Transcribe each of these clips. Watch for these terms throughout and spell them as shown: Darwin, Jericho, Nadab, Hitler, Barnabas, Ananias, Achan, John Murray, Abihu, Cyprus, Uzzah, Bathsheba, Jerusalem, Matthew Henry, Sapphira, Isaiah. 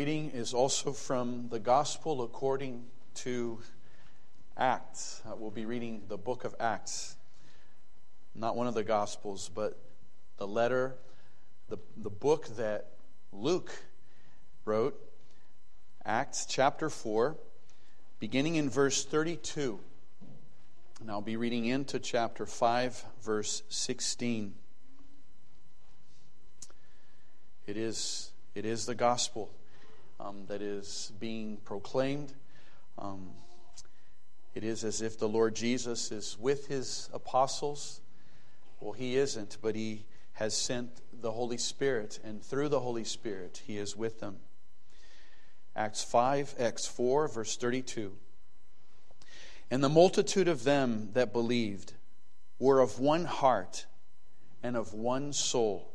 reading is also from the Gospel according to Acts. We'll be reading the book of Acts. Not one of the Gospels, but the letter, the book that Luke wrote, Acts chapter 4, beginning in verse 32. And I'll be reading into chapter 5, verse 16. It is the gospel that is being proclaimed. It is as if the Lord Jesus is with his apostles. Well, he isn't, but he has sent the Holy Spirit, and through the Holy Spirit, he is with them. Acts 4, verse 32. And the multitude of them that believed were of one heart and of one soul.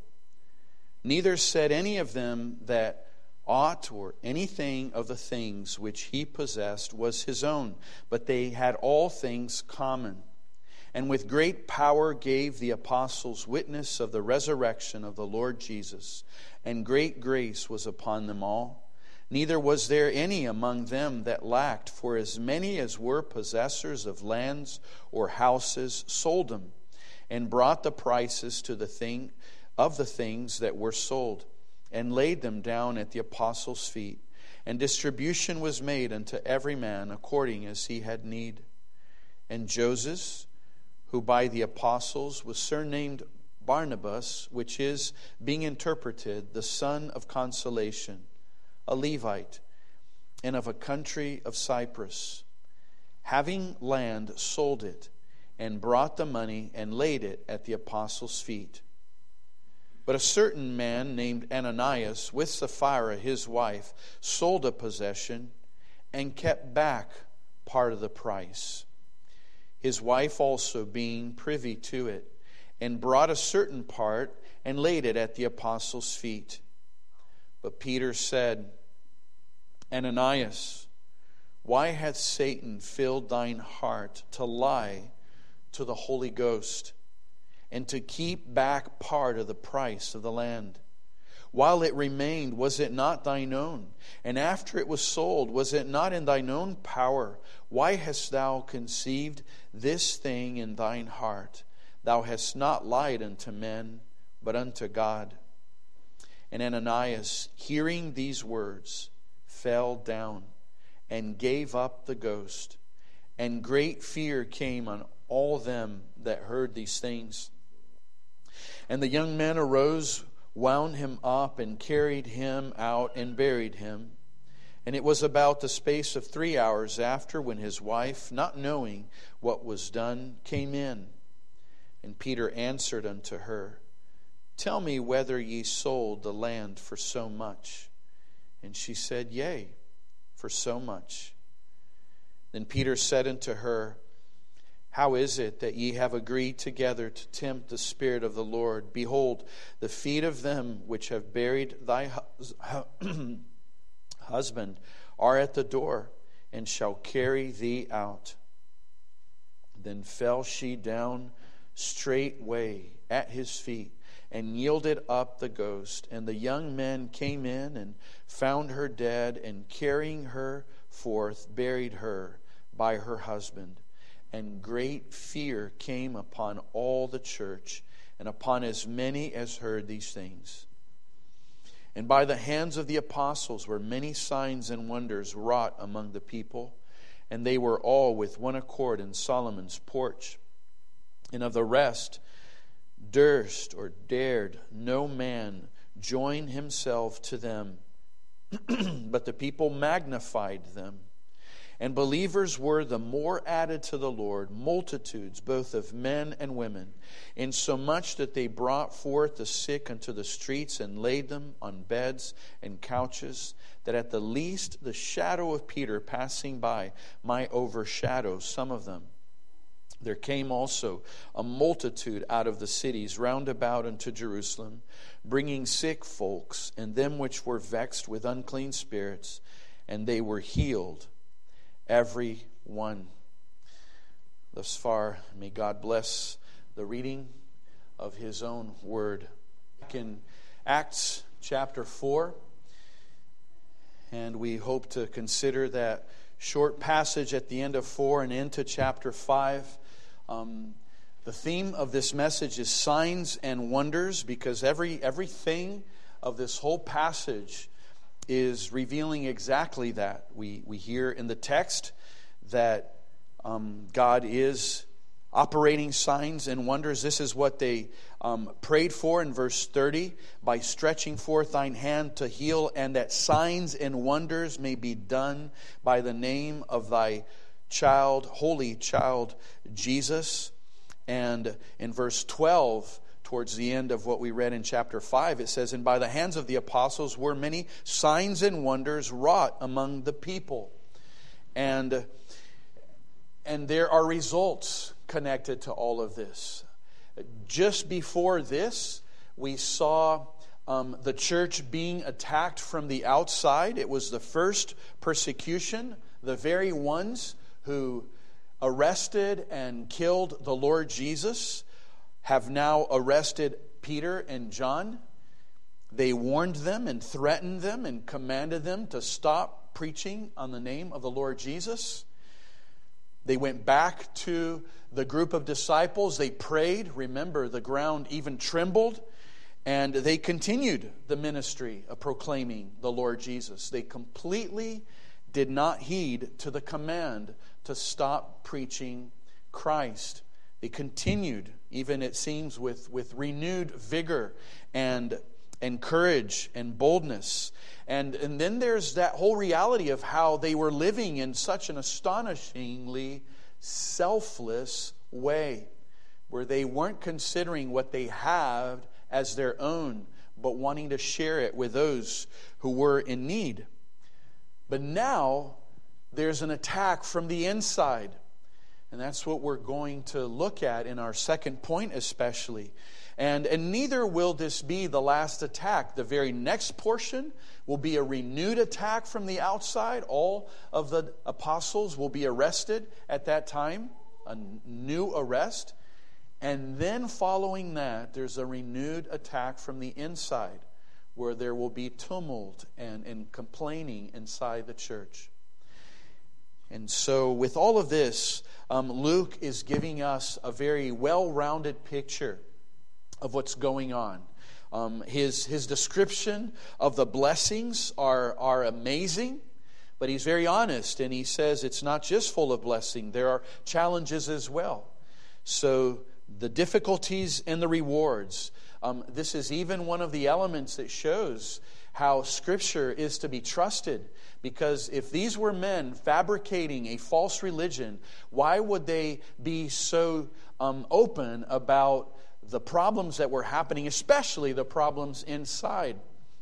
Neither said any of them that aught or anything of the things which he possessed was his own, but they had all things common. And with great power gave the apostles witness of the resurrection of the Lord Jesus, and great grace was upon them all. Neither was there any among them that lacked, for as many as were possessors of lands or houses sold them, and brought the prices to the thing of the things that were sold, and laid them down at the apostles' feet. And distribution was made unto every man according as he had need. And Joseph, who by the apostles was surnamed Barnabas, which is, being interpreted, the son of consolation, a Levite, and of a country of Cyprus, having land, sold it, and brought the money, and laid it at the apostles' feet. But a certain man named Ananias, with Sapphira his wife, sold a possession and kept back part of the price. His wife also being privy to it, and brought a certain part and laid it at the apostles' feet. But Peter said, Ananias, why hath Satan filled thine heart to lie to the Holy Ghost, and to keep back part of the price of the land? While it remained, was it not thine own? And after it was sold, was it not in thine own power? Why hast thou conceived this thing in thine heart? Thou hast not lied unto men, but unto God. And Ananias, hearing these words, fell down and gave up the ghost. And great fear came on all them that heard these things. And the young men arose, wound him up, and carried him out, and buried him. And it was about the space of 3 hours after, when his wife, not knowing what was done, came in. And Peter answered unto her, Tell me whether ye sold the land for so much. And she said, Yea, for so much. Then Peter said unto her, How is it that ye have agreed together to tempt the Spirit of the Lord? Behold, the feet of them which have buried thy husband are at the door, and shall carry thee out. Then fell she down straightway at his feet, and yielded up the ghost. And the young men came in, and found her dead, and carrying her forth, buried her by her husband. And great fear came upon all the church, and upon as many as heard these things. And by the hands of the apostles were many signs and wonders wrought among the people, and they were all with one accord in Solomon's porch. And of the rest dared no man join himself to them, but the people magnified them. And believers were the more added to the Lord, multitudes both of men and women, insomuch that they brought forth the sick unto the streets, and laid them on beds and couches, that at the least the shadow of Peter passing by might overshadow some of them. There came also a multitude out of the cities round about unto Jerusalem, bringing sick folks, and them which were vexed with unclean spirits, and they were healed, every one. Thus far, may God bless the reading of his own word. In Acts chapter 4, and we hope to consider that short passage at the end of 4 and into chapter 5. The theme of this message is signs and wonders, because everything of this whole passage is revealing exactly that. We hear in the text that God is operating signs and wonders. This is what they prayed for in verse 30. By stretching forth thine hand to heal, and that signs and wonders may be done by the name of thy child, holy child, Jesus. And in verse 12, towards the end of what we read in chapter 5, it says, and by the hands of the apostles were many signs and wonders wrought among the people. And there are results connected to all of this. Just before this, we saw the church being attacked from the outside. It was the first persecution. The very ones who arrested and killed the Lord Jesus have now arrested Peter and John. They warned them and threatened them and commanded them to stop preaching on the name of the Lord Jesus. They went back to the group of disciples. They prayed. Remember, the ground even trembled. And they continued the ministry of proclaiming the Lord Jesus. They completely did not heed to the command to stop preaching Christ. They continued, even it seems, with renewed vigor and courage and boldness. And then there's that whole reality of how they were living in such an astonishingly selfless way, where they weren't considering what they had as their own, but wanting to share it with those who were in need. But now there's an attack from the inside. And that's what we're going to look at in our second point especially. And neither will this be the last attack. The very next portion will be a renewed attack from the outside. All of the apostles will be arrested at that time, a new arrest. And then following that, there's a renewed attack from the inside, where there will be tumult and complaining inside the church. And so with all of this, Luke is giving us a very well-rounded picture of what's going on. His description of the blessings are amazing, but he's very honest, and he says it's not just full of blessing. There are challenges as well. So the difficulties and the rewards. This is even one of the elements that shows how Scripture is to be trusted. Because if these were men fabricating a false religion, why would they be so open about the problems that were happening, especially the problems inside?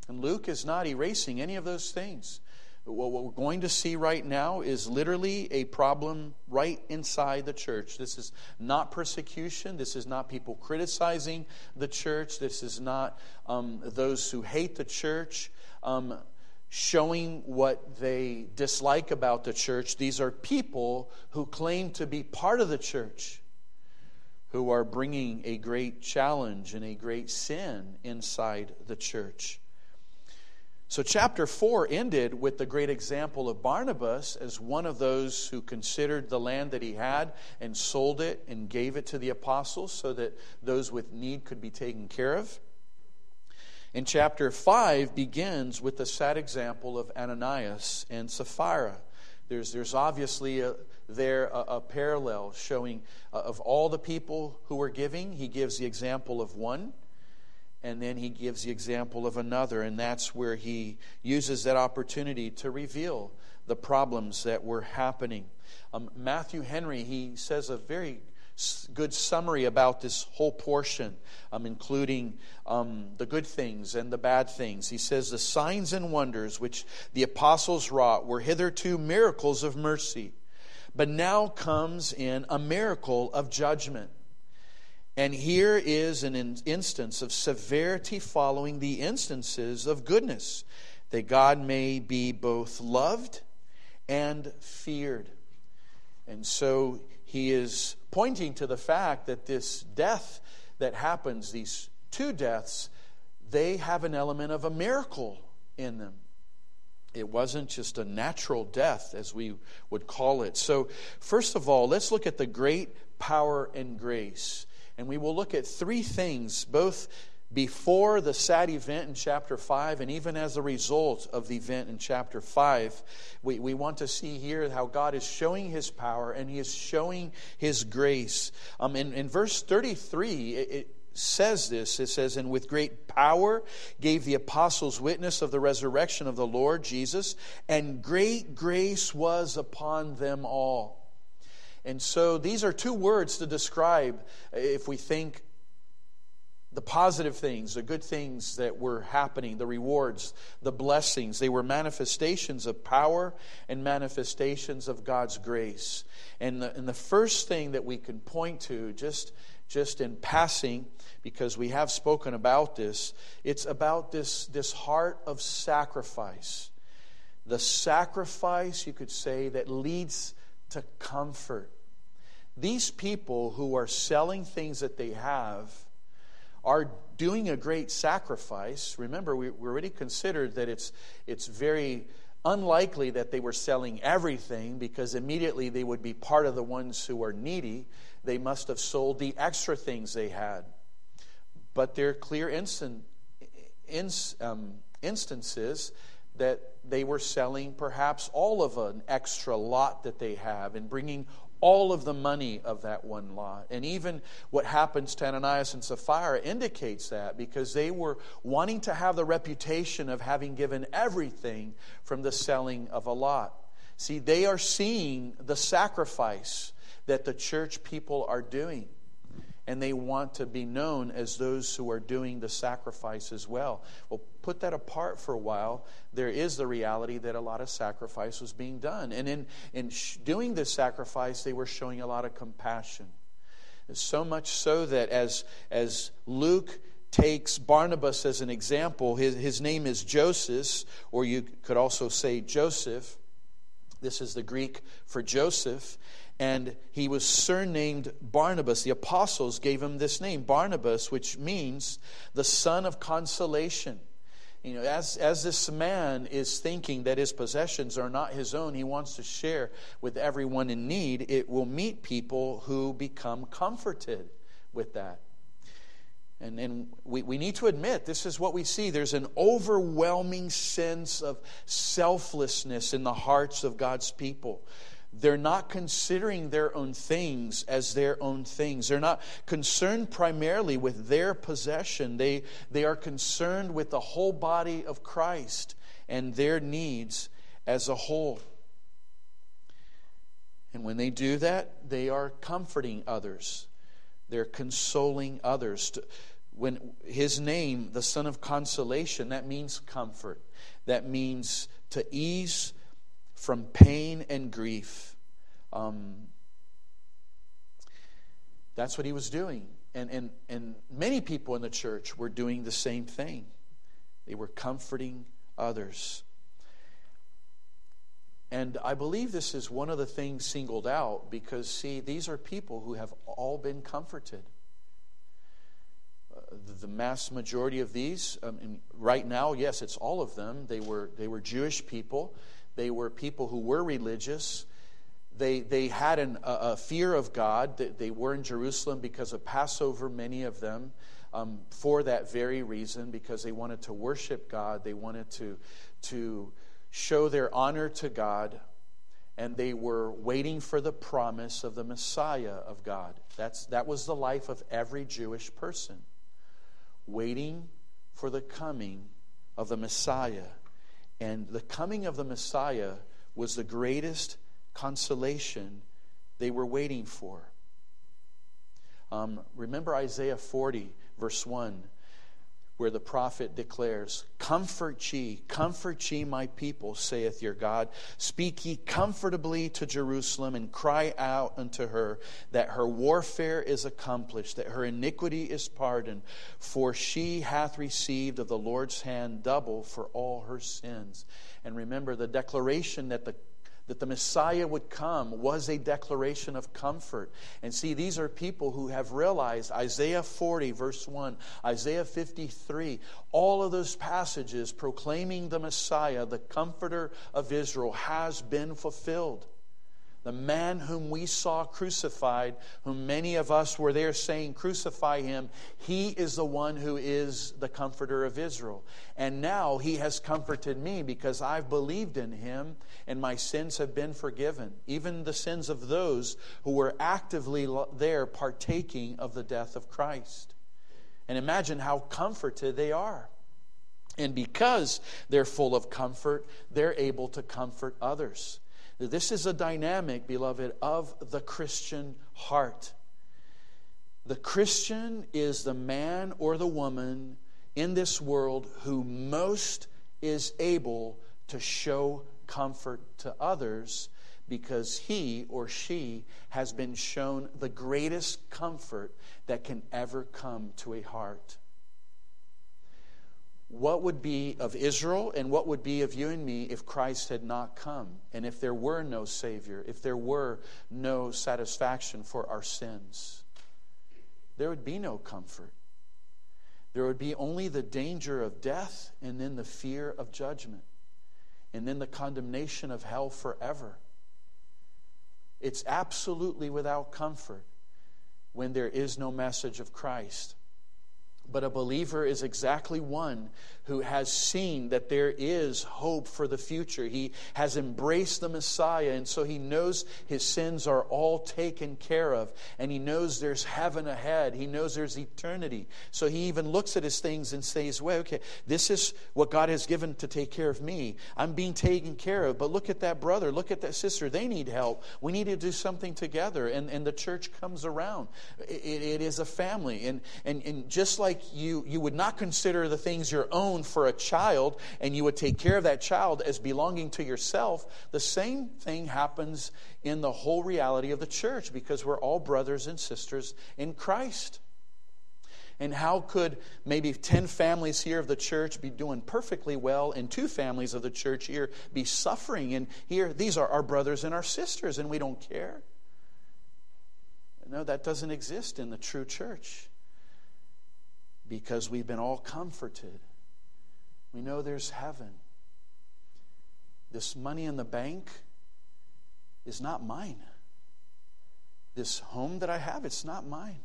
And Luke is not erasing any of those things. What we're going to see right now is literally a problem right inside the church. This is not persecution. This is not people criticizing the church. This is not those who hate the church showing what they dislike about the church. These are people who claim to be part of the church who are bringing a great challenge and a great sin inside the church. So chapter 4 ended with the great example of Barnabas as one of those who considered the land that he had and sold it and gave it to the apostles so that those with need could be taken care of. And chapter 5 begins with the sad example of Ananias and Sapphira. There's obviously a parallel showing of all the people who were giving. He gives the example of one. And then he gives the example of another, and that's where he uses that opportunity to reveal the problems that were happening. Matthew Henry, he says a very good summary about this whole portion, including the good things and the bad things. He says, the signs and wonders which the apostles wrought were hitherto miracles of mercy, but now comes in a miracle of judgment. And here is an instance of severity following the instances of goodness, that God may be both loved and feared. And so he is pointing to the fact that this death that happens, these two deaths, they have an element of a miracle in them. It wasn't just a natural death, as we would call it. So, first of all, let's look at the great power and grace. And we will look at three things, both before the sad event in chapter 5 and even as a result of the event in chapter 5. We want to see here how God is showing His power and He is showing His grace. In verse 33, it says this. It says, "And with great power gave the apostles witness of the resurrection of the Lord Jesus, and great grace was upon them all." And so these are two words to describe, if we think, the positive things, the good things that were happening, the rewards, the blessings. They were manifestations of power and manifestations of God's grace. And the first thing that we can point to, just in passing, because we have spoken about this, it's about this heart of sacrifice. The sacrifice, you could say, that leads to comfort. These people who are selling things that they have are doing a great sacrifice. Remember, we already considered that it's very unlikely that they were selling everything, because immediately they would be part of the ones who are needy. They must have sold the extra things they had. But there are clear instances that they were selling perhaps all of an extra lot that they have and bringing all of the money of that one lot. And even what happens to Ananias and Sapphira indicates that, because they were wanting to have the reputation of having given everything from the selling of a lot. See, they are seeing the sacrifice that the church people are doing, and they want to be known as those who are doing the sacrifice as well. Well, put that apart for a while. There is the reality that a lot of sacrifice was being done. And in doing this sacrifice, they were showing a lot of compassion. So much so that as Luke takes Barnabas as an example, his name is Joseph, or you could also say Joseph. This is the Greek for Joseph. And he was surnamed Barnabas. The apostles gave him this name, Barnabas, which means the son of consolation. You know, as this man is thinking that his possessions are not his own, he wants to share with everyone in need. It will meet people who become comforted with that. And we need to admit, this is what we see. There's an overwhelming sense of selflessness in the hearts of God's people. They're not considering their own things as their own things. They're not concerned primarily with their possession. They are concerned with the whole body of Christ and their needs as a whole. And when they do that, they are comforting others. They're consoling others. When his name, the Son of Consolation, that means comfort. That means to ease from pain and grief. That's what he was doing. And many people in the church were doing the same thing. They were comforting others. And I believe this is one of the things singled out, because, see, these are people who have all been comforted. The mass majority of these, right now, yes, it's all of them. They were Jewish people. They were people who were religious. They had a fear of God. They were in Jerusalem because of Passover, many of them, for that very reason, because they wanted to worship God. They wanted to show their honor to God. And they were waiting for the promise of the Messiah of God. That was the life of every Jewish person, waiting for the coming of the Messiah. And the coming of the Messiah was the greatest consolation they were waiting for. Remember Isaiah 40, verse 1, where the prophet declares, comfort ye my people, saith your God. Speak ye comfortably to Jerusalem, and cry out unto her that her warfare is accomplished, that her iniquity is pardoned, for she hath received of the Lord's hand double for all her sins. And remember the declaration that the that the Messiah would come was a declaration of comfort. And see, these are people who have realized Isaiah 40, verse 1, Isaiah 53, all of those passages proclaiming the Messiah, the Comforter of Israel, has been fulfilled. The man whom we saw crucified, whom many of us were there saying, crucify him, he is the one who is the Comforter of Israel. And now he has comforted me because I've believed in him and my sins have been forgiven, even the sins of those who were actively there partaking of the death of Christ. And imagine how comforted they are. And because they're full of comfort, they're able to comfort others. This is a dynamic, beloved, of the Christian heart. The Christian is the man or the woman in this world who most is able to show comfort to others because he or she has been shown the greatest comfort that can ever come to a heart. What would be of Israel and what would be of you and me if Christ had not come? And if there were no Savior, if there were no satisfaction for our sins, there would be no comfort. There would be only the danger of death and then the fear of judgment and then the condemnation of hell forever. It's absolutely without comfort when there is no message of Christ. But a believer is exactly one who has seen that there is hope for the future. He has embraced the Messiah, and so he knows his sins are all taken care of, and he knows there's heaven ahead. He knows there's eternity. So he even looks at his things and says, well, okay, this is what God has given to take care of me. I'm being taken care of, but look at that brother, look at that sister. They need help. We need to do something together, and the church comes around. It is a family, and just like you would not consider the things your own for a child, and you would take care of that child as belonging to yourself. The same thing happens in the whole reality of the church, because we're all brothers and sisters in Christ. And how could maybe 10 families here of the church be doing perfectly well and 2 families of the church here be suffering? And here, these are our brothers and our sisters, and we don't care. No, that doesn't exist in the true church. Because we've been all comforted. We know there's heaven. This money in the bank is not mine. This home that I have, it's not mine.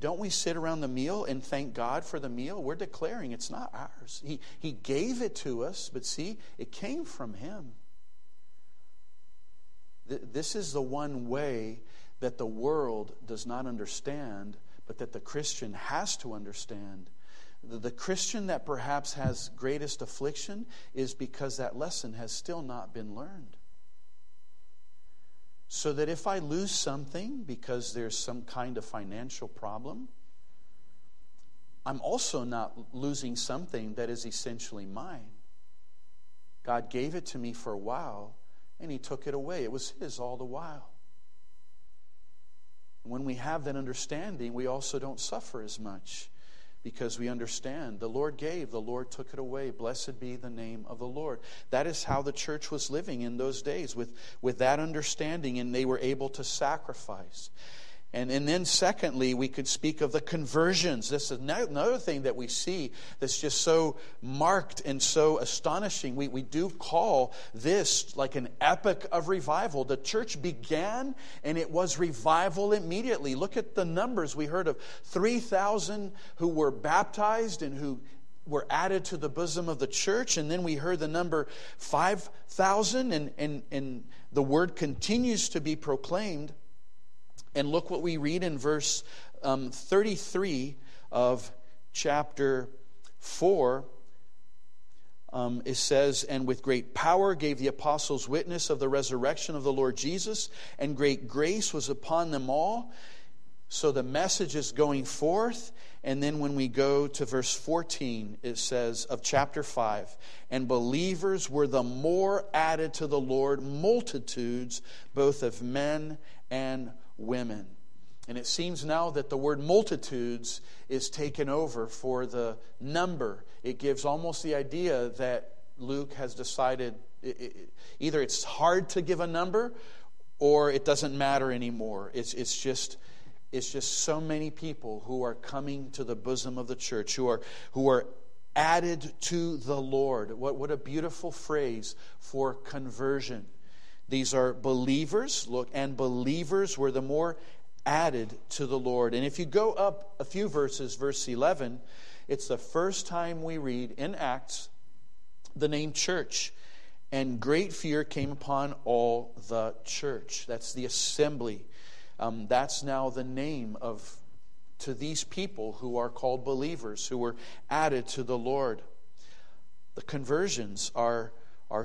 Don't we sit around the meal and thank God for the meal? We're declaring it's not ours. He gave it to us, but see, it came from Him. This is the one way that the world does not understand, but that the Christian has to understand. The Christian that perhaps has greatest affliction is because that lesson has still not been learned. So that if I lose something because there's some kind of financial problem, I'm also not losing something that is essentially mine. God gave it to me for a while, and He took it away. It was His all the while. When we have that understanding, we also don't suffer as much because we understand the Lord gave, the Lord took it away. Blessed be the name of the Lord. That is how the church was living in those days, with that understanding, and they were able to sacrifice. And then secondly, we could speak of the conversions. This is another thing that we see that's just so marked and so astonishing. We do call this like an epoch of revival. The church began and it was revival immediately. Look at the numbers. We heard of 3,000 who were baptized and who were added to the bosom of the church. And then we heard the number 5,000, and the word continues to be proclaimed. And look what we read in verse 33 of chapter 4. It says, and with great power gave the apostles witness of the resurrection of the Lord Jesus, and great grace was upon them all. So the message is going forth. And then when we go to verse 14, it says of chapter 5, and believers were the more added to the Lord, multitudes both of men and women. And it seems now that the word multitudes is taken over for the number. It gives almost the idea that Luke has decided Either it's hard to give a number, or it doesn't matter anymore. It's just so many people who are coming to the bosom of the church, who are added to the Lord. What a beautiful phrase for conversion. These are believers, look, and believers were the more added to the Lord. And if you go up a few verses, verse 11, it's the first time we read in Acts the name church. And great fear came upon all the church. That's the assembly. That's now the name of to these people who are called believers, who were added to the Lord. The conversions are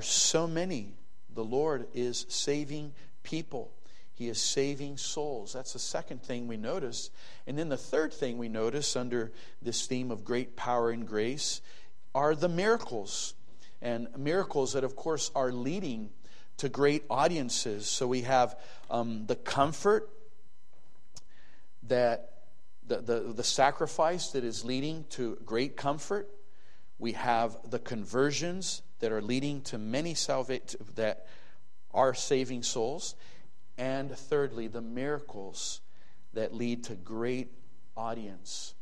so many. The Lord is saving people. He is saving souls. That's the second thing we notice. And then the third thing we notice under this theme of great power and grace are the miracles. And miracles that, of course, are leading to great audiences. So we have the comfort, that the sacrifice that is leading to great comfort. We have the conversions that are leading to many that are saving souls. And thirdly, the miracles that lead to great audience.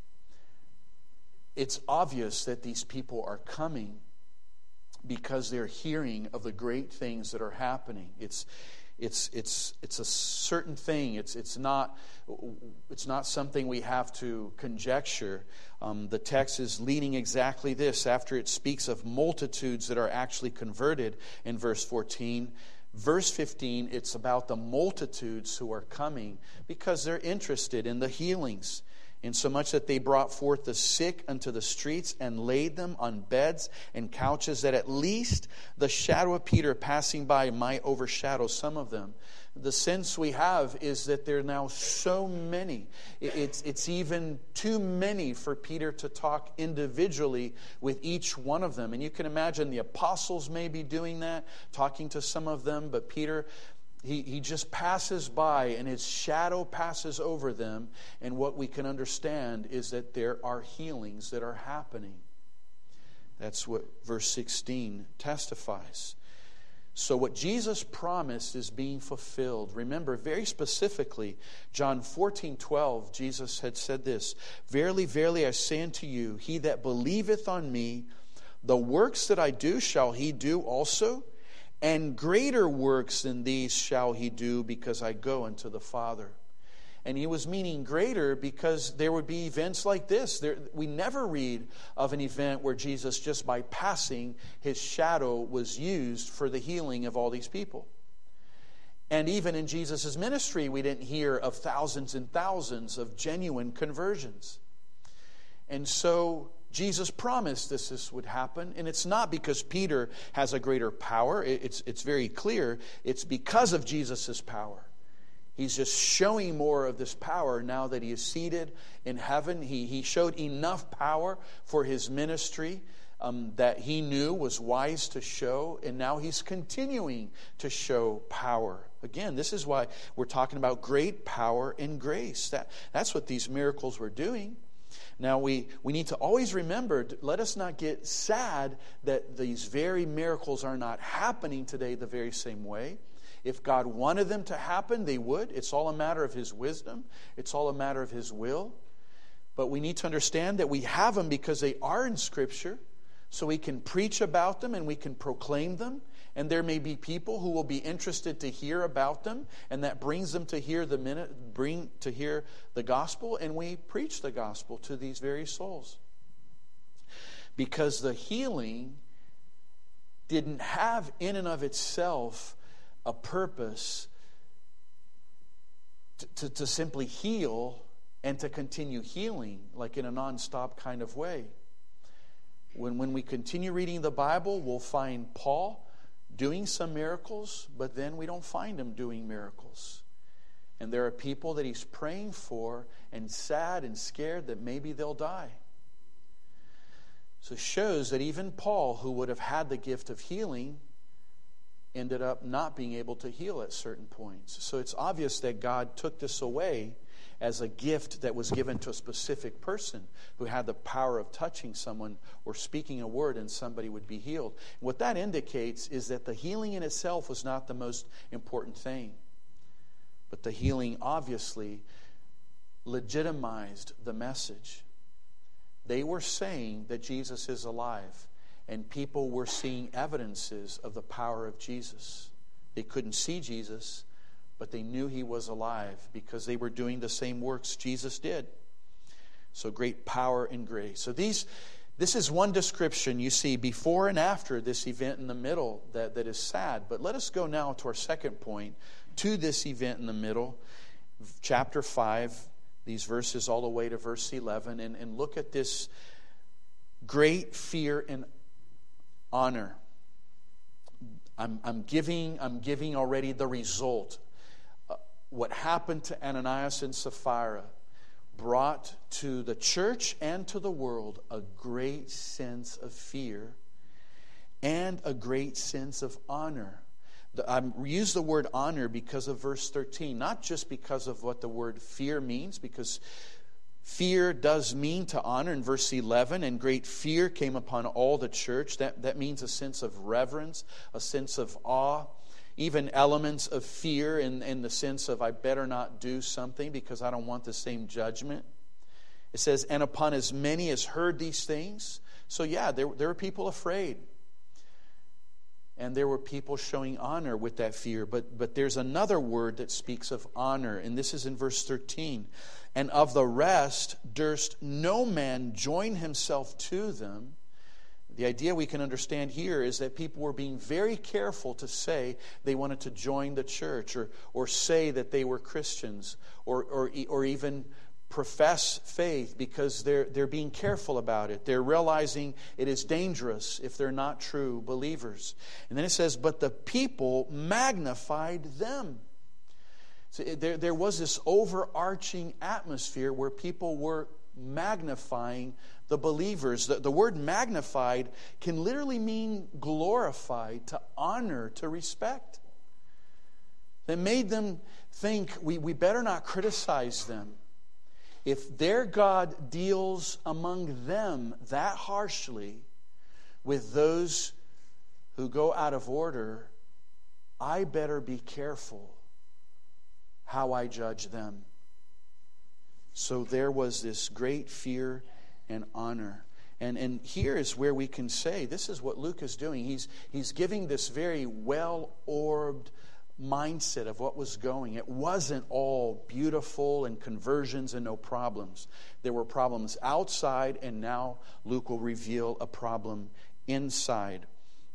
It's obvious that these people are coming because they're hearing of the great things that are happening. It's a certain thing. It's not something we have to conjecture. The text is leading exactly this. After it speaks of multitudes that are actually converted in verse 14, verse 15, it's about the multitudes who are coming because they're interested in the healings. Insomuch that they brought forth the sick unto the streets and laid them on beds and couches, that at least the shadow of Peter passing by might overshadow some of them. The sense we have is that there are now so many. It's even too many for Peter to talk individually with each one of them. And you can imagine the apostles may be doing that, talking to some of them, but Peter, He just passes by, and his shadow passes over them. And what we can understand is that there are healings that are happening. That's what verse 16 testifies. So what Jesus promised is being fulfilled. Remember, very specifically, John 14:12, Jesus had said this, "Verily, verily, I say unto you, he that believeth on me, the works that I do shall he do also, and greater works than these shall he do, because I go unto the Father." And he was meaning greater because there would be events like this. We never read of an event where Jesus, just by passing, his shadow was used for the healing of all these people. And even in Jesus' ministry, we didn't hear of thousands and thousands of genuine conversions. And so Jesus promised this would happen, and it's not because Peter has a greater power. It's very clear. It's because of Jesus' power. He's just showing more of this power now that he is seated in heaven. He showed enough power for his ministry that he knew was wise to show, and now he's continuing to show power. Again, this is why we're talking about great power and grace. That's what these miracles were doing. Now, we need to always remember, let us not get sad that these very miracles are not happening today the very same way. If God wanted them to happen, they would. It's all a matter of his wisdom. It's all a matter of his will. But we need to understand that we have them because they are in Scripture, so we can preach about them and we can proclaim them. And there may be people who will be interested to hear about them, and that brings them to hear the gospel, and we preach the gospel to these very souls. Because the healing didn't have in and of itself a purpose to simply heal and to continue healing like in a nonstop kind of way. When we continue reading the Bible, we'll find Paul doing some miracles, but then we don't find him doing miracles. And there are people that he's praying for and sad and scared that maybe they'll die. So it shows that even Paul, who would have had the gift of healing, ended up not being able to heal at certain points. So it's obvious that God took this away as a gift that was given to a specific person who had the power of touching someone or speaking a word, and somebody would be healed. What that indicates is that the healing in itself was not the most important thing, but the healing obviously legitimized the message. They were saying that Jesus is alive, and people were seeing evidences of the power of Jesus. They couldn't see Jesus, but they knew he was alive because they were doing the same works Jesus did. So great power and grace. So this is one description you see before and after this event in the middle that is sad. But let us go now to our second point, to this event in the middle, chapter 5, these verses all the way to verse 11, and look at this great fear and honor. I'm giving already the result. What happened to Ananias and Sapphira brought to the church and to the world a great sense of fear and a great sense of honor. I use the word honor because of verse 13, not just because of what the word fear means, because fear does mean to honor in verse 11, and great fear came upon all the church. That means a sense of reverence, a sense of awe, even elements of fear in the sense of I better not do something because I don't want the same judgment. It says, and upon as many as heard these things. So yeah, there were people afraid. And there were people showing honor with that fear. But there's another word that speaks of honor, and this is in verse 13. And of the rest durst no man join himself to them. The idea we can understand here is that people were being very careful to say they wanted to join the church or say that they were Christians or even profess faith because they're being careful about it. They're realizing it is dangerous if they're not true believers. And then it says, but the people magnified them. So there was this overarching atmosphere where people were magnifying the believers. The word magnified can literally mean glorified, to honor, to respect. That made them think we better not criticize them. If their God deals among them that harshly with those who go out of order, I better be careful how I judge them. So there was this great fear and honor. And here is where we can say, this is what Luke is doing. He's giving this very well-orbed mindset of what was going. It wasn't all beautiful and conversions and no problems. There were problems outside, and now Luke will reveal a problem inside.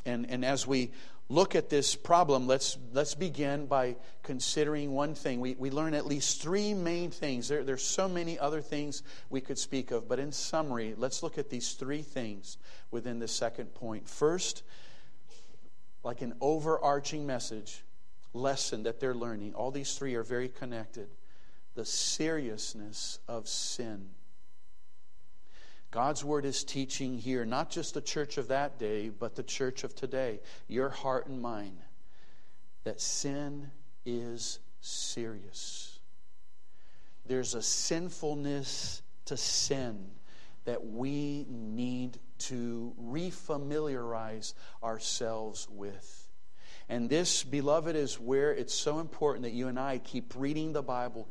And as we look at this problem, let's begin by considering one thing. We learn at least three main things. There's so many other things we could speak of, but in summary, let's look at these three things within the second point. First, like an overarching message, lesson that they're learning. All these three are very connected. The seriousness of sin. God's word is teaching here, not just the church of that day, but the church of today, your heart and mine, that sin is serious. There's a sinfulness to sin that we need to refamiliarize ourselves with. And this, beloved, is where it's so important that you and I keep reading the Bible.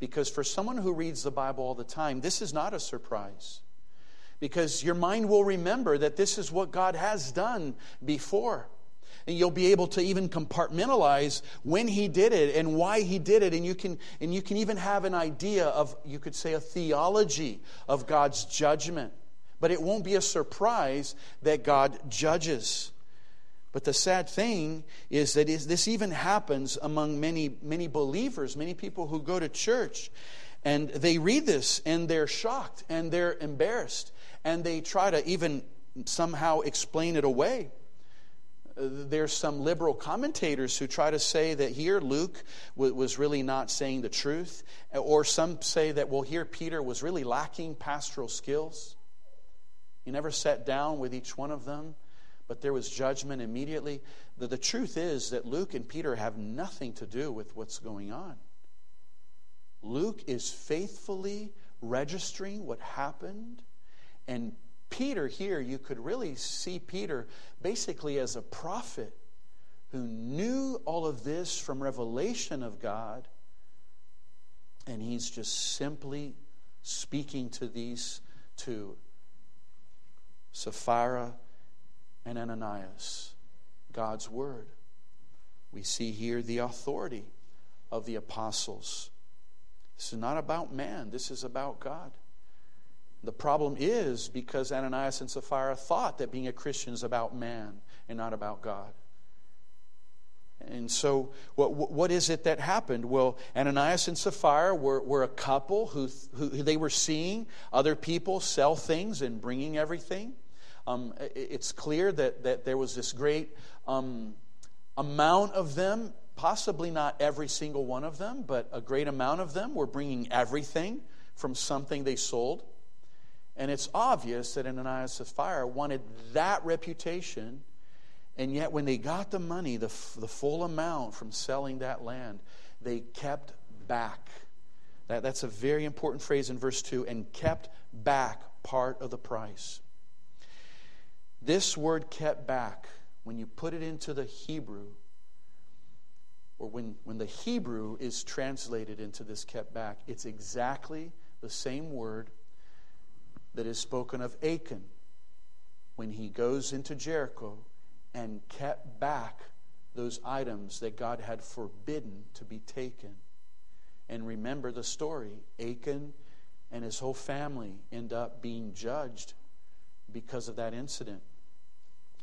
Because for someone who reads the Bible all the time, this is not a surprise. Because your mind will remember that this is what God has done before. And you'll be able to even compartmentalize when He did it and why He did it. And you can even have an idea of, you could say, a theology of God's judgment. But it won't be a surprise that God judges. But the sad thing is that this even happens among many, many believers, many people who go to church, and they read this, and they're shocked, and they're embarrassed, and they try to even somehow explain it away. There's some liberal commentators who try to say that here Luke was really not saying the truth, or some say that, well, here Peter was really lacking pastoral skills. He never sat down with each one of them. But there was judgment immediately. The truth is that Luke and Peter have nothing to do with what's going on. Luke is faithfully registering what happened. And Peter here, you could really see Peter basically as a prophet who knew all of this from revelation of God. And he's just simply speaking to these two, Sapphira and Ananias, God's word. We see here the authority of the apostles. This is not about man. This is about God. The problem is because Ananias and Sapphira thought that being a Christian is about man and not about God. And so what is it that happened? Well, Ananias and Sapphira were a couple who they were seeing other people sell things and bringing everything. It's clear that there was this great amount of them. Possibly not every single one of them, but a great amount of them were bringing everything from something they sold. And it's obvious that Ananias and Sapphira wanted that reputation. And yet when they got the money, the full amount from selling that land, they kept back. That's a very important phrase in verse 2, and kept back part of the price. This word kept back, when you put it into the Hebrew, or when the Hebrew is translated into this kept back, it's exactly the same word that is spoken of Achan when he goes into Jericho and kept back those items that God had forbidden to be taken. And remember the story. Achan and his whole family end up being judged because of that incident.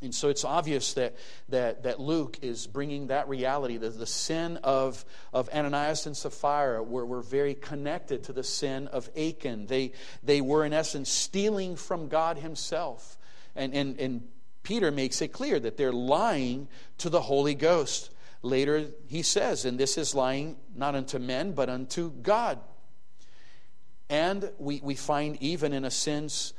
And so it's obvious that Luke is bringing that reality. The sin of Ananias and Sapphira were very connected to the sin of Achan. They were, in essence, stealing from God himself. And Peter makes it clear that they're lying to the Holy Ghost. Later he says, and this is lying not unto men, but unto God. And we find even in a sense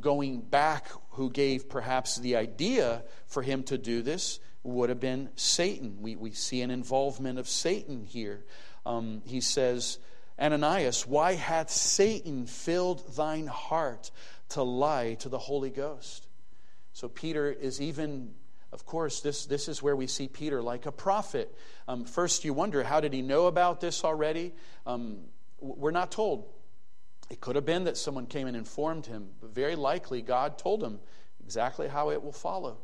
going back, who gave perhaps the idea for him to do this would have been Satan. We see an involvement of Satan here. He says, Ananias, why hath Satan filled thine heart to lie to the Holy Ghost? So Peter is even, of course, this is where we see Peter like a prophet. First you wonder, how did he know about this already? We're not told. It could have been that someone came and informed him, but very likely God told him exactly how it will follow.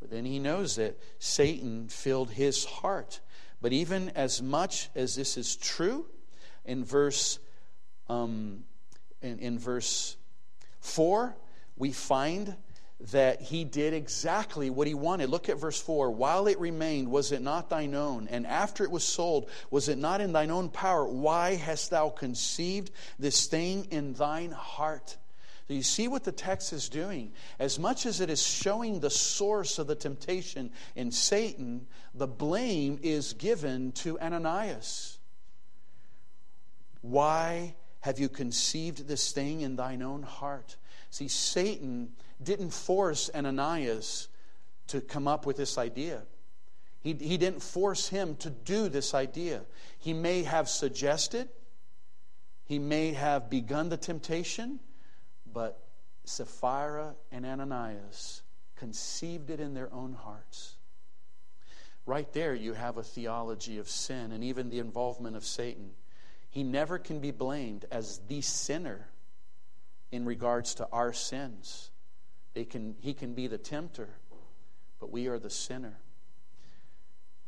But then he knows that Satan filled his heart. But even as much as this is true, in verse 4, we find that he did exactly what he wanted. Look at verse 4. While it remained, was it not thine own? And after it was sold, was it not in thine own power? Why hast thou conceived this thing in thine heart? So you see what the text is doing. As much as it is showing the source of the temptation in Satan, the blame is given to Ananias. Why have you conceived this thing in thine own heart? See, Satan didn't force Ananias to come up with this idea. He didn't force him to do this idea. He may have suggested, he may have begun the temptation, but Sapphira and Ananias conceived it in their own hearts. Right there you have a theology of sin and even the involvement of Satan. He never can be blamed as the sinner in regards to our sins. He can be the tempter, but we are the sinner.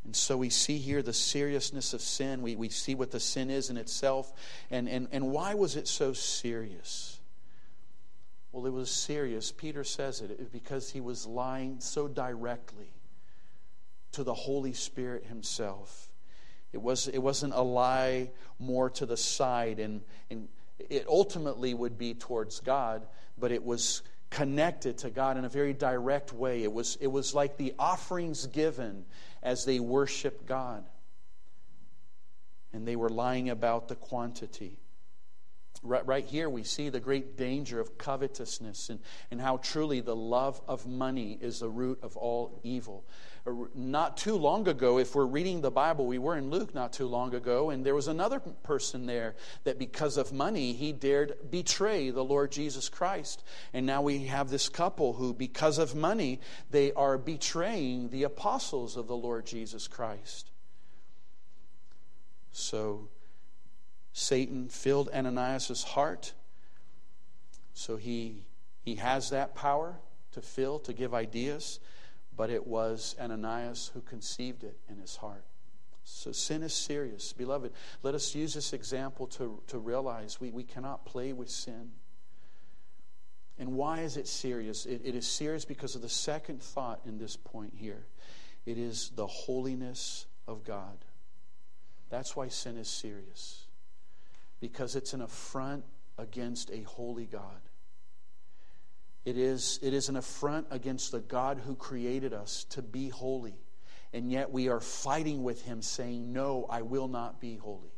And so we see here the seriousness of sin. We see what the sin is in itself. And why was it so serious? Well, it was serious. Peter says it because he was lying so directly to the Holy Spirit himself. It wasn't a lie more to the side, and it ultimately would be towards God, but it was connected to God in a very direct way. It was like the offerings given as they worship God. And they were lying about the quantity. Right here we see the great danger of covetousness and how truly the love of money is the root of all evil. Not too long ago, if we're reading the Bible, we were in Luke not too long ago, and there was another person there that because of money, he dared betray the Lord Jesus Christ. And now we have this couple who, because of money, they are betraying the apostles of the Lord Jesus Christ. So Satan filled Ananias' heart, so he has that power to fill, to give ideas, but it was Ananias who conceived it in his heart. So sin is serious. Beloved, let us use this example to realize we cannot play with sin. And why is it serious? It is serious because of the second thought in this point here. It is the holiness of God. That's why sin is serious. Because it's an affront against a holy God. It is an affront against the God who created us to be holy. And yet we are fighting with Him saying, no, I will not be holy.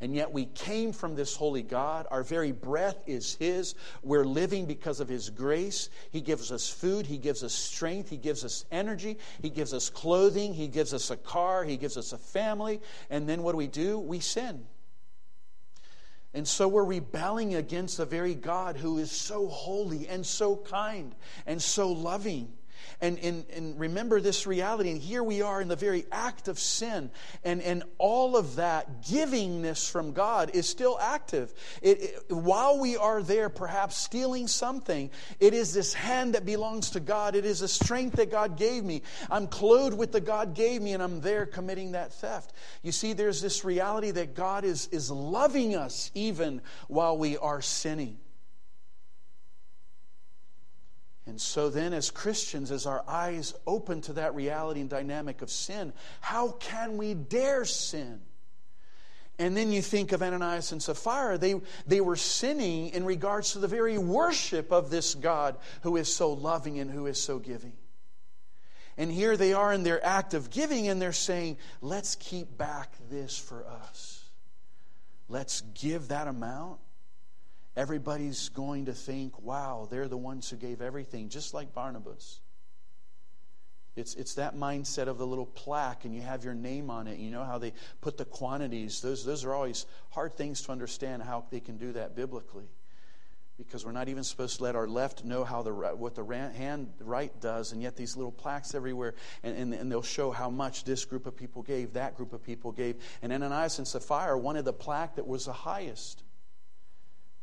And yet we came from this holy God. Our very breath is His. We're living because of His grace. He gives us food. He gives us strength. He gives us energy. He gives us clothing. He gives us a car. He gives us a family. And then what do? We sin. And so we're rebelling against the very God who is so holy and so kind and so loving. And remember this reality. And here we are in the very act of sin. And all of that givingness from God is still active. While we are there, perhaps stealing something, it is this hand that belongs to God. It is the strength that God gave me. I'm clothed with the God gave me, and I'm there committing that theft. You see, there's this reality that God is loving us even while we are sinning. And so then as Christians, as our eyes open to that reality and dynamic of sin, how can we dare sin? And then you think of Ananias and Sapphira. They were sinning in regards to the very worship of this God who is so loving and who is so giving. And here they are in their act of giving, and they're saying, let's keep back this for us. Let's give that amount. Everybody's going to think, wow, they're the ones who gave everything, just like Barnabas. It's that mindset of the little plaque, and you have your name on it. You know how they put the quantities. Those are always hard things to understand, how they can do that biblically. Because we're not even supposed to let our left know what the hand right does, and yet these little plaques everywhere, and they'll show how much this group of people gave, that group of people gave. And Ananias and Sapphira wanted the plaque that was the highest,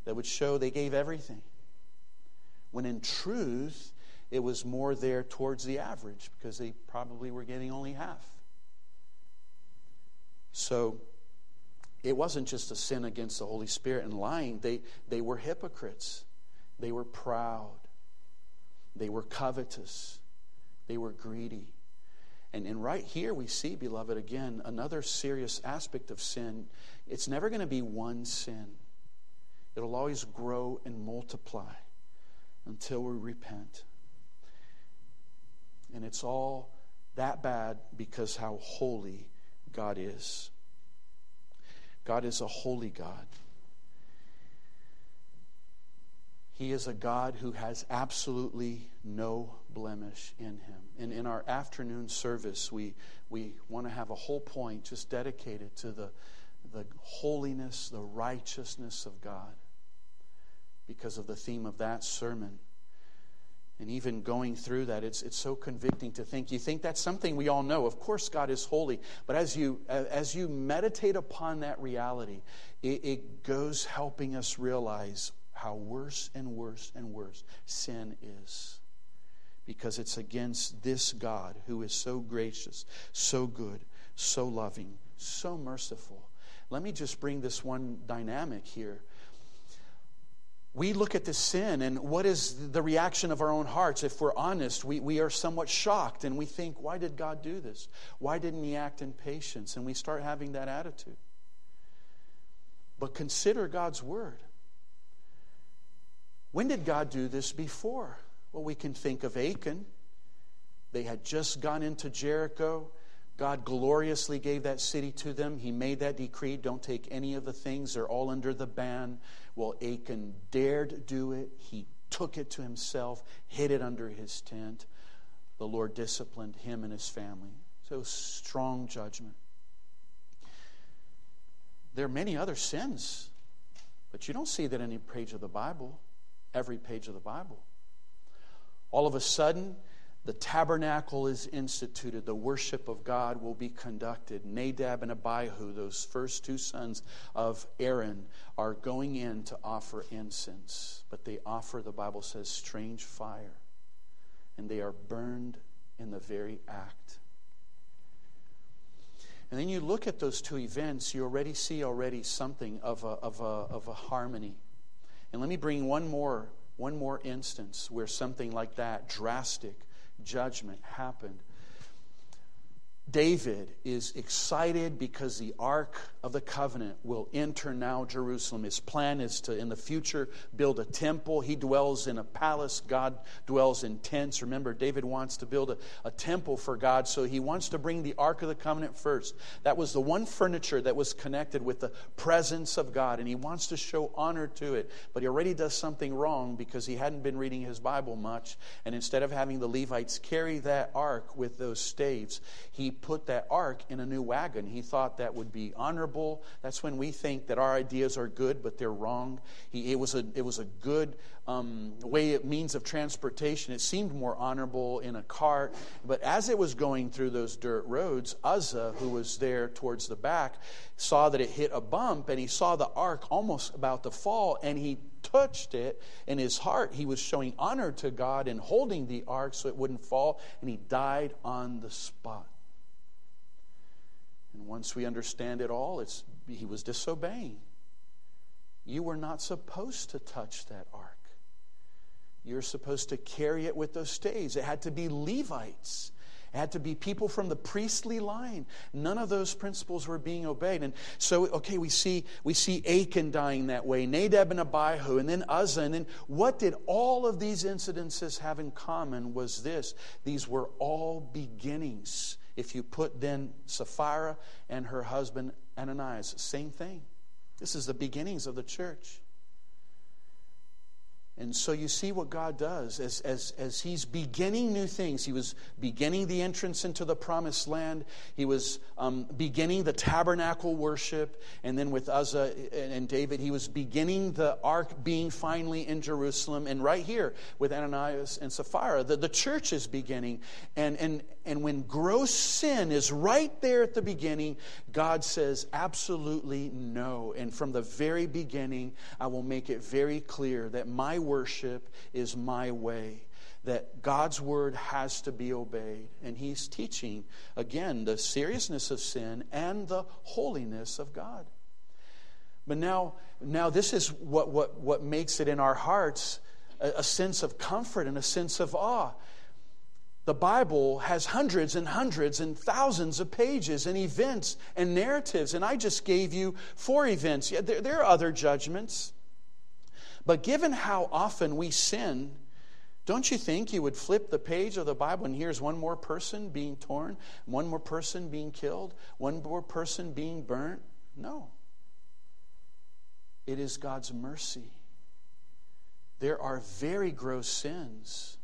that would show they gave everything. When in truth, it was more there towards the average because they probably were getting only half. So it wasn't just a sin against the Holy Spirit and lying. They were hypocrites. They were proud. They were covetous. They were greedy. And right here we see, beloved, again, another serious aspect of sin. It's never going to be one sin. It'll always grow and multiply until we repent. And it's all that bad because how holy God is. God is a holy God. He is a God who has absolutely no blemish in Him. And in our afternoon service, we want to have a whole point just dedicated to the holiness, the righteousness of God, because of the theme of that sermon. And even going through that, it's so convicting to think. You think that's something we all know. Of course, God is holy. But as you meditate upon that reality, it goes helping us realize how worse and worse and worse sin is. Because it's against this God who is so gracious, so good, so loving, so merciful. Let me just bring this one dynamic here. We look at this sin, and what is the reaction of our own hearts? If we're honest, we are somewhat shocked, and we think, why did God do this? Why didn't He act in patience? And we start having that attitude. But consider God's Word. When did God do this before? Well, we can think of Achan. They had just gone into Jericho. God gloriously gave that city to them. He made that decree, don't take any of the things. They're all under the ban. Well, Achan dared do it. He took it to himself, hid it under his tent. The Lord disciplined him and his family. So strong judgment. There are many other sins, but you don't see that in any page of the Bible, every page of the Bible. All of a sudden, the tabernacle is instituted. The worship of God will be conducted. Nadab and Abihu, those first two sons of Aaron, are going in to offer incense. But they offer, the Bible says, strange fire. And they are burned in the very act. And then you look at those two events, you already see something of a harmony. And let me bring one more instance where something like that drastic judgment happened. David is excited because the Ark of the Covenant will enter now Jerusalem. His plan is to, in the future, build a temple. He dwells in a palace. God dwells in tents. Remember, David wants to build a temple for God, so he wants to bring the Ark of the Covenant first. That was the one furniture that was connected with the presence of God, and he wants to show honor to it. But he already does something wrong because he hadn't been reading his Bible much, and instead of having the Levites carry that Ark with those staves, he put that ark in a new wagon. He thought that would be honorable. That's when we think that our ideas are good, but they're wrong. It was a good way, means of transportation. It seemed more honorable in a cart. But as it was going through those dirt roads, Uzzah, who was there towards the back, saw that it hit a bump, and he saw the ark almost about to fall, and he touched it. In his heart, he was showing honor to God and holding the ark so it wouldn't fall, and he died on the spot. And once we understand it all, he was disobeying. You were not supposed to touch that ark. You're supposed to carry it with those staves. It had to be Levites. It had to be people from the priestly line. None of those principles were being obeyed. And so, okay, we see Achan dying that way, Nadab and Abihu, and then Uzzah. And then what did all of these incidences have in common was this. These were all beginnings. If you put then Sapphira and her husband Ananias, same thing. This is the beginnings of the church. And so you see what God does as He's beginning new things. He was beginning the entrance into the promised land. He was beginning the tabernacle worship. And then with Uzzah and David, He was beginning the ark being finally in Jerusalem. And right here with Ananias and Sapphira, the church is beginning. And when gross sin is right there at the beginning, God says absolutely no. And from the very beginning, I will make it very clear that my worship is my way, that God's word has to be obeyed. And He's teaching, again, the seriousness of sin and the holiness of God. But now this is what makes it in our hearts a sense of comfort and a sense of awe. The Bible has hundreds and hundreds and thousands of pages and events and narratives. And I just gave you 4 events. Yeah, there are other judgments. But given how often we sin, don't you think you would flip the page of the Bible and here's one more person being torn, one more person being killed, one more person being burnt? No. It is God's mercy. There are very gross sins,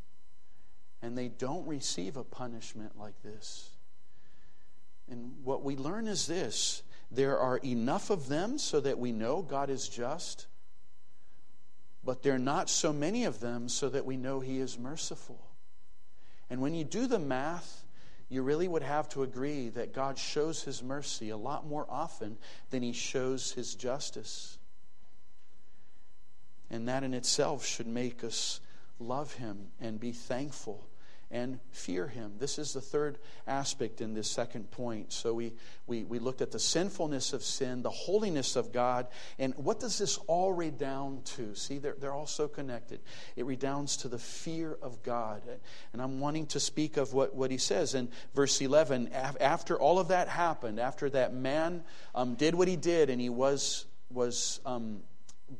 and they don't receive a punishment like this. And what we learn is this: there are enough of them so that we know God is just, but there are not so many of them so that we know He is merciful. And when you do the math, you really would have to agree that God shows His mercy a lot more often than He shows His justice. And that in itself should make us love Him and be thankful and fear Him. This is the third aspect in this second point. So we looked at the sinfulness of sin, the holiness of God, and what does this all redound to? See, they're all so connected. It redounds to the fear of God. And I'm wanting to speak of what he says in verse 11. After all of that happened, after that man did what he did and he was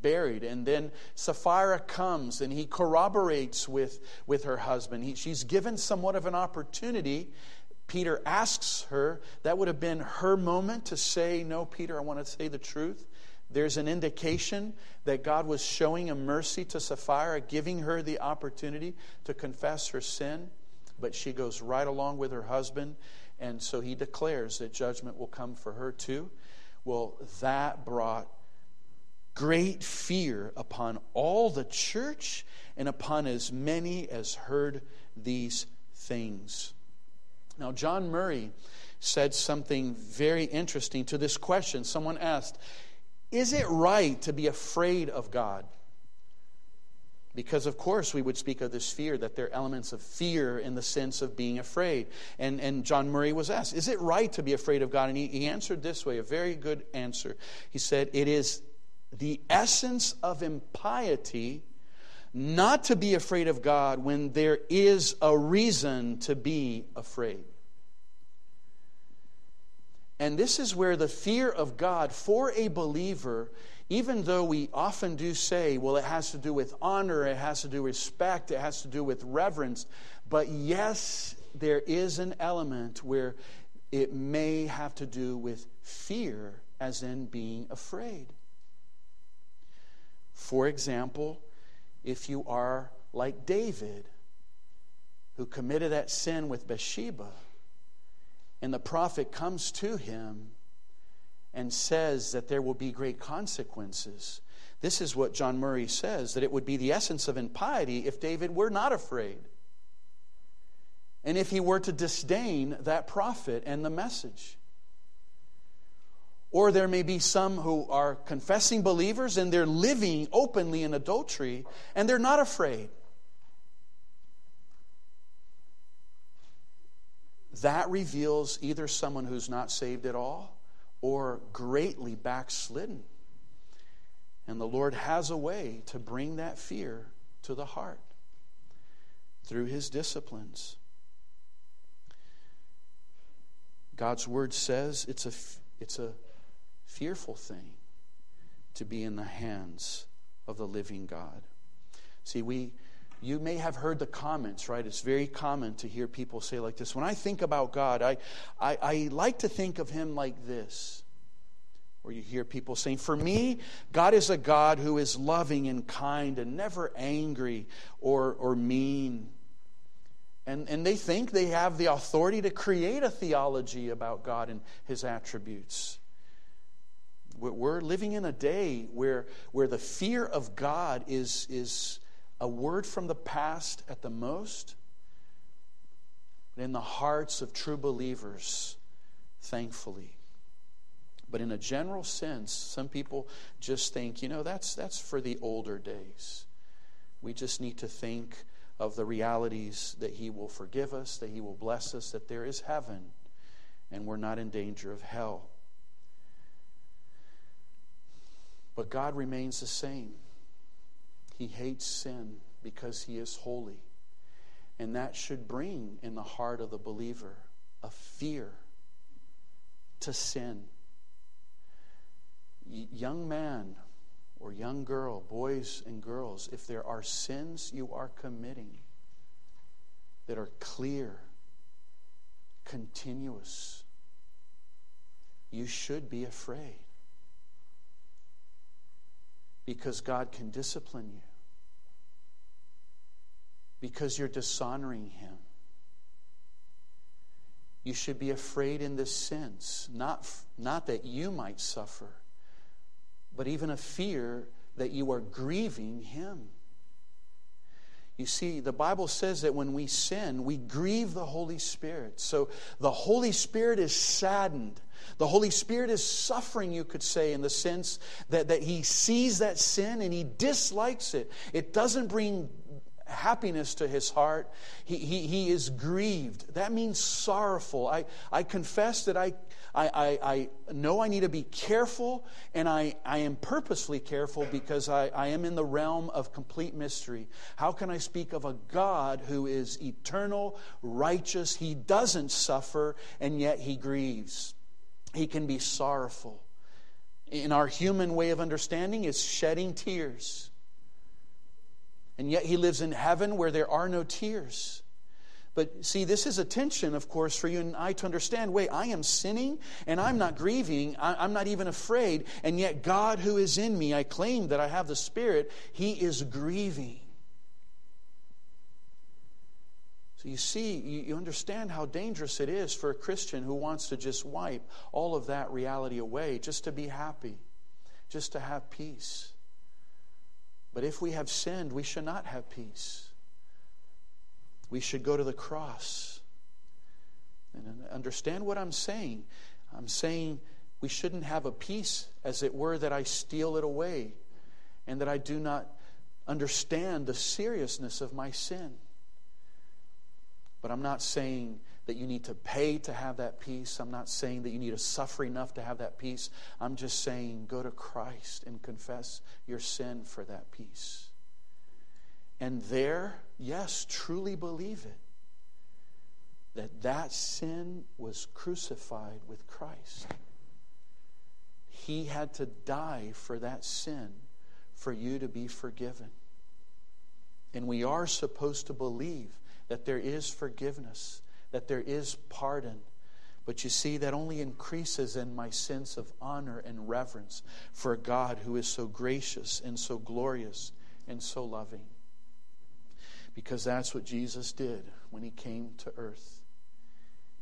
buried, and then Sapphira comes and he corroborates with her husband. She's given somewhat of an opportunity Peter asks her, that would have been her moment to say, no, Peter, I want to say the truth. There's an indication that God was showing a mercy to Sapphira, giving her the opportunity to confess her sin. But she goes right along with her husband, and so he declares that judgment will come for her too. Well, that brought great fear upon all the church and upon as many as heard these things. Now, John Murray said something very interesting to this question. Someone asked, is it right to be afraid of God? Because, of course, we would speak of this fear, that there are elements of fear in the sense of being afraid. And John Murray was asked, is it right to be afraid of God? And he answered this way, a very good answer. He said, it is the essence of impiety not to be afraid of God when there is a reason to be afraid. And this is where the fear of God for a believer, even though we often do say, well, it has to do with honor, it has to do with respect, it has to do with reverence. But yes, there is an element where it may have to do with fear, as in being afraid. For example, if you are like David, who committed that sin with Bathsheba, and the prophet comes to him and says that there will be great consequences. This is what John Murray says, that it would be the essence of impiety if David were not afraid, and if he were to disdain that prophet and the message. Or there may be some who are confessing believers and they're living openly in adultery and they're not afraid. That reveals either someone who's not saved at all or greatly backslidden. And the Lord has a way to bring that fear to the heart through His disciplines. God's Word says it's a fearful thing to be in the hands of the living God. See, you may have heard the comments, right? It's very common to hear people say like this, when I think about God, I like to think of Him like this. Or you hear people saying, for me, God is a God who is loving and kind and never angry or mean. And they think they have the authority to create a theology about God and His attributes. We're living in a day where the fear of God is a word from the past at the most. In the hearts of true believers, thankfully. But in a general sense, some people just think, that's for the older days. We just need to think of the realities that He will forgive us, that He will bless us, that there is heaven, and we're not in danger of hell. But God remains the same. He hates sin because He is holy. And that should bring in the heart of the believer a fear to sin. Young man or young girl, boys and girls, if there are sins you are committing that are clear, continuous, you should be afraid. Because God can discipline you. Because you're dishonoring Him. You should be afraid in this sense, not that you might suffer, but even a fear that you are grieving Him. You see, the Bible says that when we sin, we grieve the Holy Spirit. So the Holy Spirit is saddened. The Holy Spirit is suffering, you could say, in the sense that He sees that sin and He dislikes it. It doesn't bring happiness to His heart. He is grieved. That means sorrowful. I confess that I know I need to be careful, and I am purposefully careful because I am in the realm of complete mystery. How can I speak of a God who is eternal, righteous? He doesn't suffer, and yet He grieves. He can be sorrowful. In our human way of understanding, it's shedding tears. And yet He lives in heaven where there are no tears. But see, this is a tension, of course, for you and I to understand. Wait, I am sinning and I'm not grieving. I'm not even afraid. And yet God who is in me, I claim that I have the Spirit, He is grieving. So you see, you understand how dangerous it is for a Christian who wants to just wipe all of that reality away, just to be happy, just to have peace. But if we have sinned, we should not have peace. We should go to the cross. And understand what I'm saying. I'm saying we shouldn't have a peace, as it were, that I steal it away and that I do not understand the seriousness of my sin. But I'm not saying that you need to pay to have that peace. I'm not saying that you need to suffer enough to have that peace. I'm just saying go to Christ and confess your sin for that peace. And there, yes, truly believe it, that sin was crucified with Christ. He had to die for that sin for you to be forgiven. And we are supposed to believe that there is forgiveness, that there is pardon. But you see, that only increases in my sense of honor and reverence for God who is so gracious and so glorious and so loving. Because that's what Jesus did when He came to earth.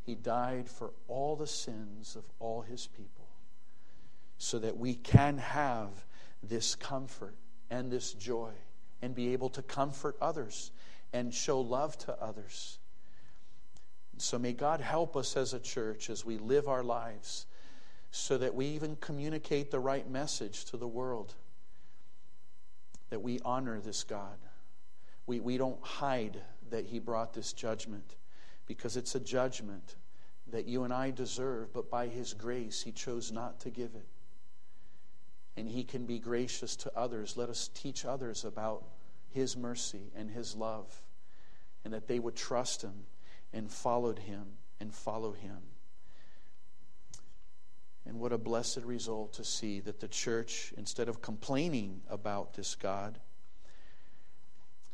He died for all the sins of all His people so that we can have this comfort and this joy and be able to comfort others and show love to others. So may God help us as a church as we live our lives so that we even communicate the right message to the world, that we honor this God. We don't hide that He brought this judgment, because it's a judgment that you and I deserve, but by His grace He chose not to give it. And He can be gracious to others. Let us teach others about His mercy and His love, and that they would trust Him and follow Him. And what a blessed result to see that the church, instead of complaining about this God,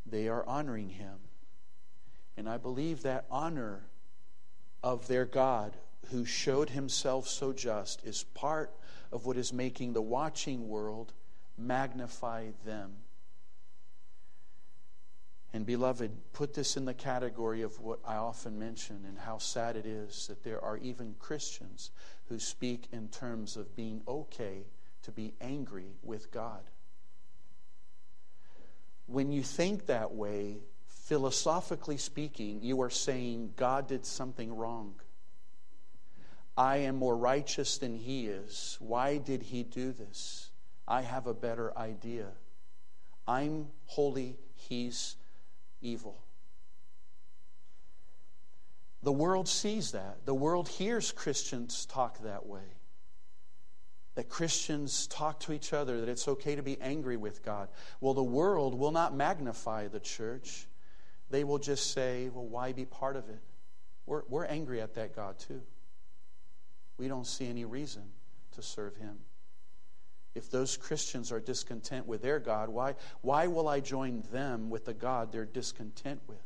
they are honoring Him. And I believe that honor of their God who showed Himself so just is part of what is making the watching world magnify them. And beloved, put this in the category of what I often mention and how sad it is that there are even Christians who speak in terms of being okay to be angry with God. When you think that way, philosophically speaking, you are saying God did something wrong. I am more righteous than He is. Why did He do this? I have a better idea. I'm holy, He's evil. The world sees that. The world hears Christians talk that way. That Christians talk to each other, that it's okay to be angry with God. Well, the world will not magnify the church. They will just say, well, why be part of it? We're angry at that God too. We don't see any reason to serve Him. If those Christians are discontent with their God, why will I join them with the God they're discontent with?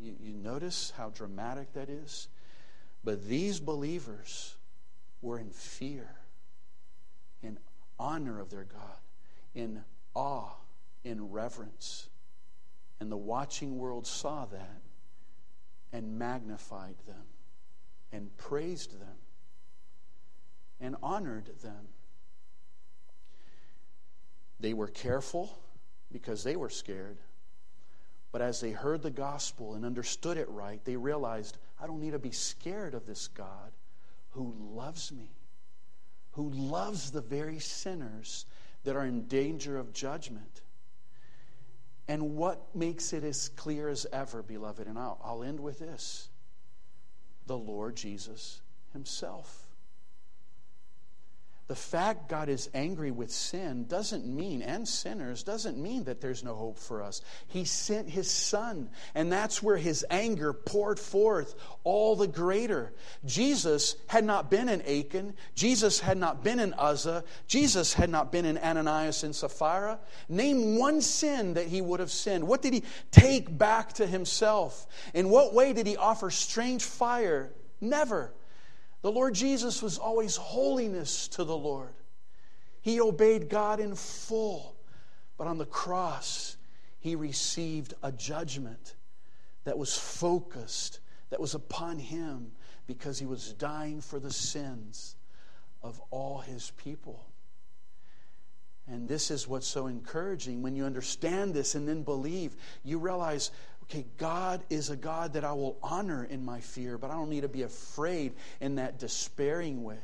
You notice how dramatic that is? But these believers were in fear, in honor of their God, in awe, in reverence. And the watching world saw that and magnified them and praised them and honored them. They were careful because they were scared. But as they heard the gospel and understood it right, they realized, I don't need to be scared of this God who loves me, who loves the very sinners that are in danger of judgment. And what makes it as clear as ever, beloved, and I'll end with this, the Lord Jesus Himself. The fact God is angry with sin doesn't mean, and sinners, doesn't mean that there's no hope for us. He sent His Son, and that's where His anger poured forth all the greater. Jesus had not been in Achan. Jesus had not been in Uzzah. Jesus had not been in Ananias and Sapphira. Name one sin that He would have sinned. What did He take back to Himself? In what way did He offer strange fire? Never. The Lord Jesus was always holiness to the Lord. He obeyed God in full, but on the cross, He received a judgment that was focused, that was upon Him, because He was dying for the sins of all His people. And this is what's so encouraging. When you understand this and then believe, you realize, okay, God is a God that I will honor in my fear, but I don't need to be afraid in that despairing way.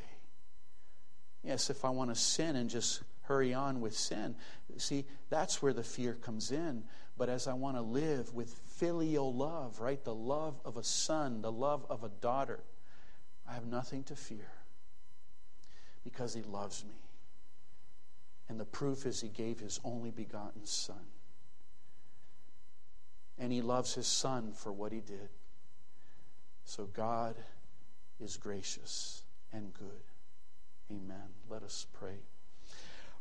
Yes, if I want to sin and just hurry on with sin, see, that's where the fear comes in. But as I want to live with filial love, right, the love of a son, the love of a daughter, I have nothing to fear because He loves me. And the proof is He gave His only begotten Son. And He loves His Son for what He did. So God is gracious and good. Amen. Let us pray.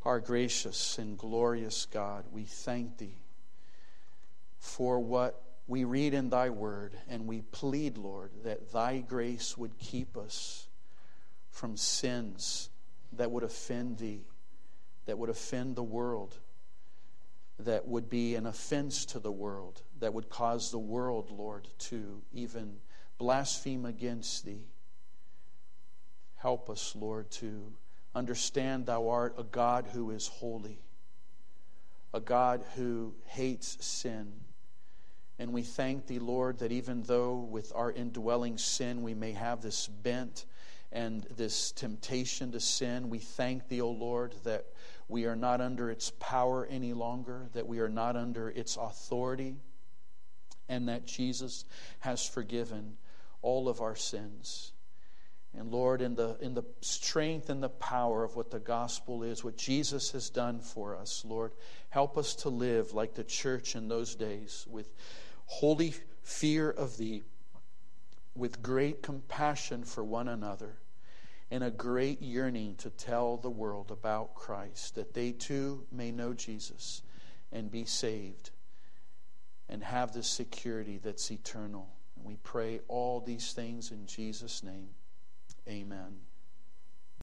Our gracious and glorious God, we thank Thee for what we read in Thy Word, and we plead, Lord, that Thy grace would keep us from sins that would offend Thee, that would offend the world, that would be an offense to the world, that would cause the world, Lord, to even blaspheme against Thee. Help us, Lord, to understand Thou art a God who is holy, a God who hates sin. And we thank Thee, Lord, that even though with our indwelling sin we may have this bent and this temptation to sin, we thank Thee, O Lord, that we are not under its power any longer, that we are not under its authority, and that Jesus has forgiven all of our sins. And Lord, in the strength and the power of what the gospel is, what Jesus has done for us, Lord, help us to live like the church in those days, with holy fear of Thee, with great compassion for one another, and a great yearning to tell the world about Christ, that they too may know Jesus and be saved and have the security that's eternal. And we pray all these things in Jesus' name. Amen.